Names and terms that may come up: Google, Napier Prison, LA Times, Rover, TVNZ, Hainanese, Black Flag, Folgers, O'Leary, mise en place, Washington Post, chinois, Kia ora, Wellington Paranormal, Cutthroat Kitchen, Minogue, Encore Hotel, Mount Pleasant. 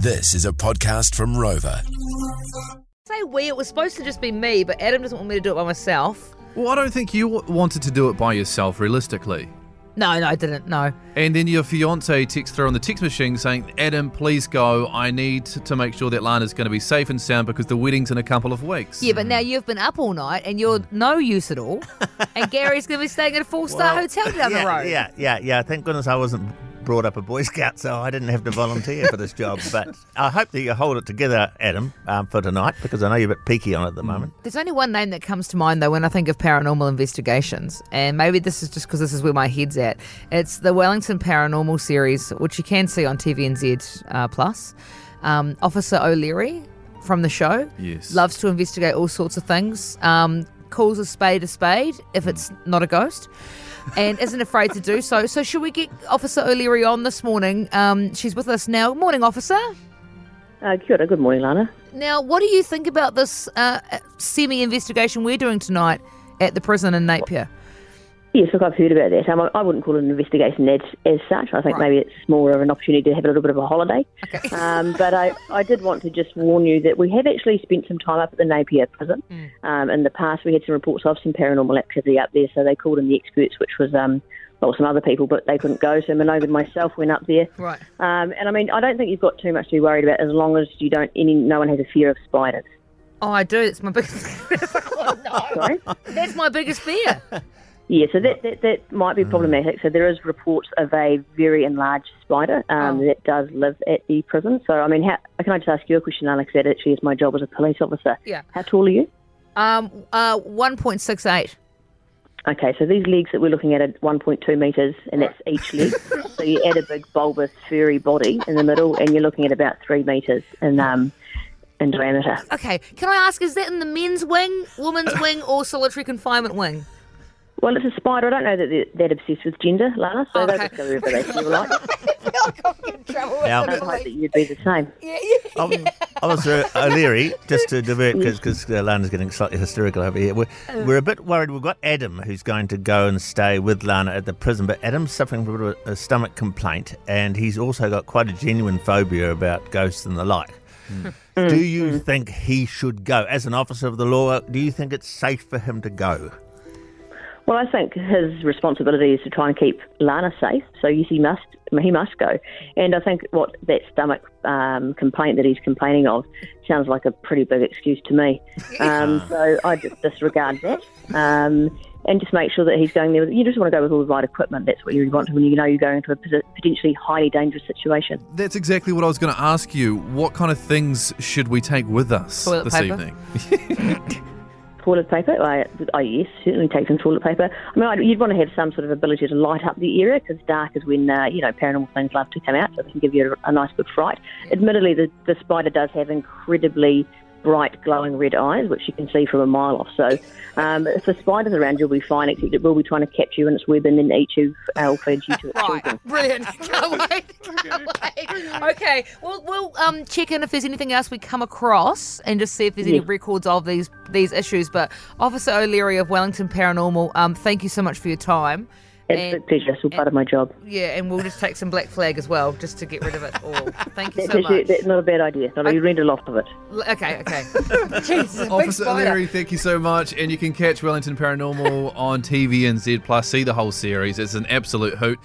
This is a podcast from Rover. Say we, it was supposed to just be me, but Adam doesn't want me to do it by myself. Well, I don't think you wanted to do it by yourself, realistically. No, I didn't, no. And then your fiance texts through on the text machine saying, Adam, please go. I need to make sure that Lana's going to be safe and sound because the wedding's in a couple of weeks. Yeah, but now you've been up all night and you're no use at all. And Gary's going to be staying at a four-star hotel down the road. Yeah. Thank goodness I wasn't brought up a Boy Scout, so I didn't have to volunteer for this job. But I hope that you hold it together, Adam, for tonight, because I know you're a bit peaky on it at the moment. There's only one name that comes to mind, though, when I think of paranormal investigations, and maybe this is just because this is where my head's at. It's the Wellington Paranormal series, which you can see on TVNZ Plus. Officer O'Leary from the show loves to investigate all sorts of things, calls a spade if it's not a ghost. And isn't afraid to do so. So should we get Officer O'Leary on this morning? She's with us now. Morning, Officer. Kia ora. Good morning, Lana. Now, what do you think about this semi-investigation we're doing tonight at the prison in Napier? Yes, look, I've heard about that. I wouldn't call it an investigation as such. I think maybe it's more of an opportunity to have a little bit of a holiday. Okay. But I did want to just warn you that we have actually spent some time up at the Napier Prison. In the past, we had some reports of some paranormal activity up there, so they called in the experts, which was some other people, but they couldn't go. So Minogue and myself went up there. Right. And I mean, I don't think you've got too much to be worried about as long as you don't. No one has a fear of spiders. Oh, I do. That's my biggest. Oh, no. Sorry? That's my biggest fear. Yeah, so that might be problematic. So there is reports of a very enlarged spider that does live at the prison. So, I mean, can I just ask you a question, Alex? That actually is my job as a police officer. Yeah. How tall are you? 1.68. Okay, so these legs that we're looking at are 1.2 metres, and that's each leg. So you add a big, bulbous, furry body in the middle, and you're looking at about 3 metres in diameter. Okay, can I ask, is that in the men's wing, women's wing, or solitary confinement wing? Well, it's a spider. I don't know that they're that obsessed with gender, Lana, so they'll just go wherever they feel like. I hope that you'd be the same. Yeah. Officer O'Leary, just to divert, because Lana's getting slightly hysterical over here, we're a bit worried. We've got Adam, who's going to go and stay with Lana at the prison, but Adam's suffering from a bit of a stomach complaint, and he's also got quite a genuine phobia about ghosts and the like. Do you think he should go? As an officer of the law, do you think it's safe for him to go? Well, I think his responsibility is to try and keep Lana safe, so yes, he must go. And I think what that stomach complaint that he's complaining of sounds like a pretty big excuse to me. So I just disregard that and just make sure that he's going there. You just want to go with all the right equipment. That's what you want when you know you're going into a potentially highly dangerous situation. That's exactly what I was going to ask you. What kind of things should we take with us this evening? Toilet paper, yes, certainly take some toilet paper. I mean, you'd want to have some sort of ability to light up the area, because dark is when, paranormal things love to come out, so they can give you a nice good fright. Admittedly, the spider does have incredibly bright, glowing red eyes, which you can see from a mile off. So if the spider's around, you'll be fine, except it will be trying to catch you in its web and then eat you, feed you to its children. Brilliant. Can't wait. Okay, well, we'll check in if there's anything else we come across and just see if there's any records of these issues. But Officer O'Leary of Wellington Paranormal, thank you so much for your time. It's a pleasure. It's all part of my job. Yeah, and we'll just take some Black Flag as well, just to get rid of it all. Thank you so much. That's not a bad idea. You read a lot of it. Okay. Jesus, Officer O'Leary, thank you so much. And you can catch Wellington Paranormal on TVNZ Plus. See the whole series. It's an absolute hoot.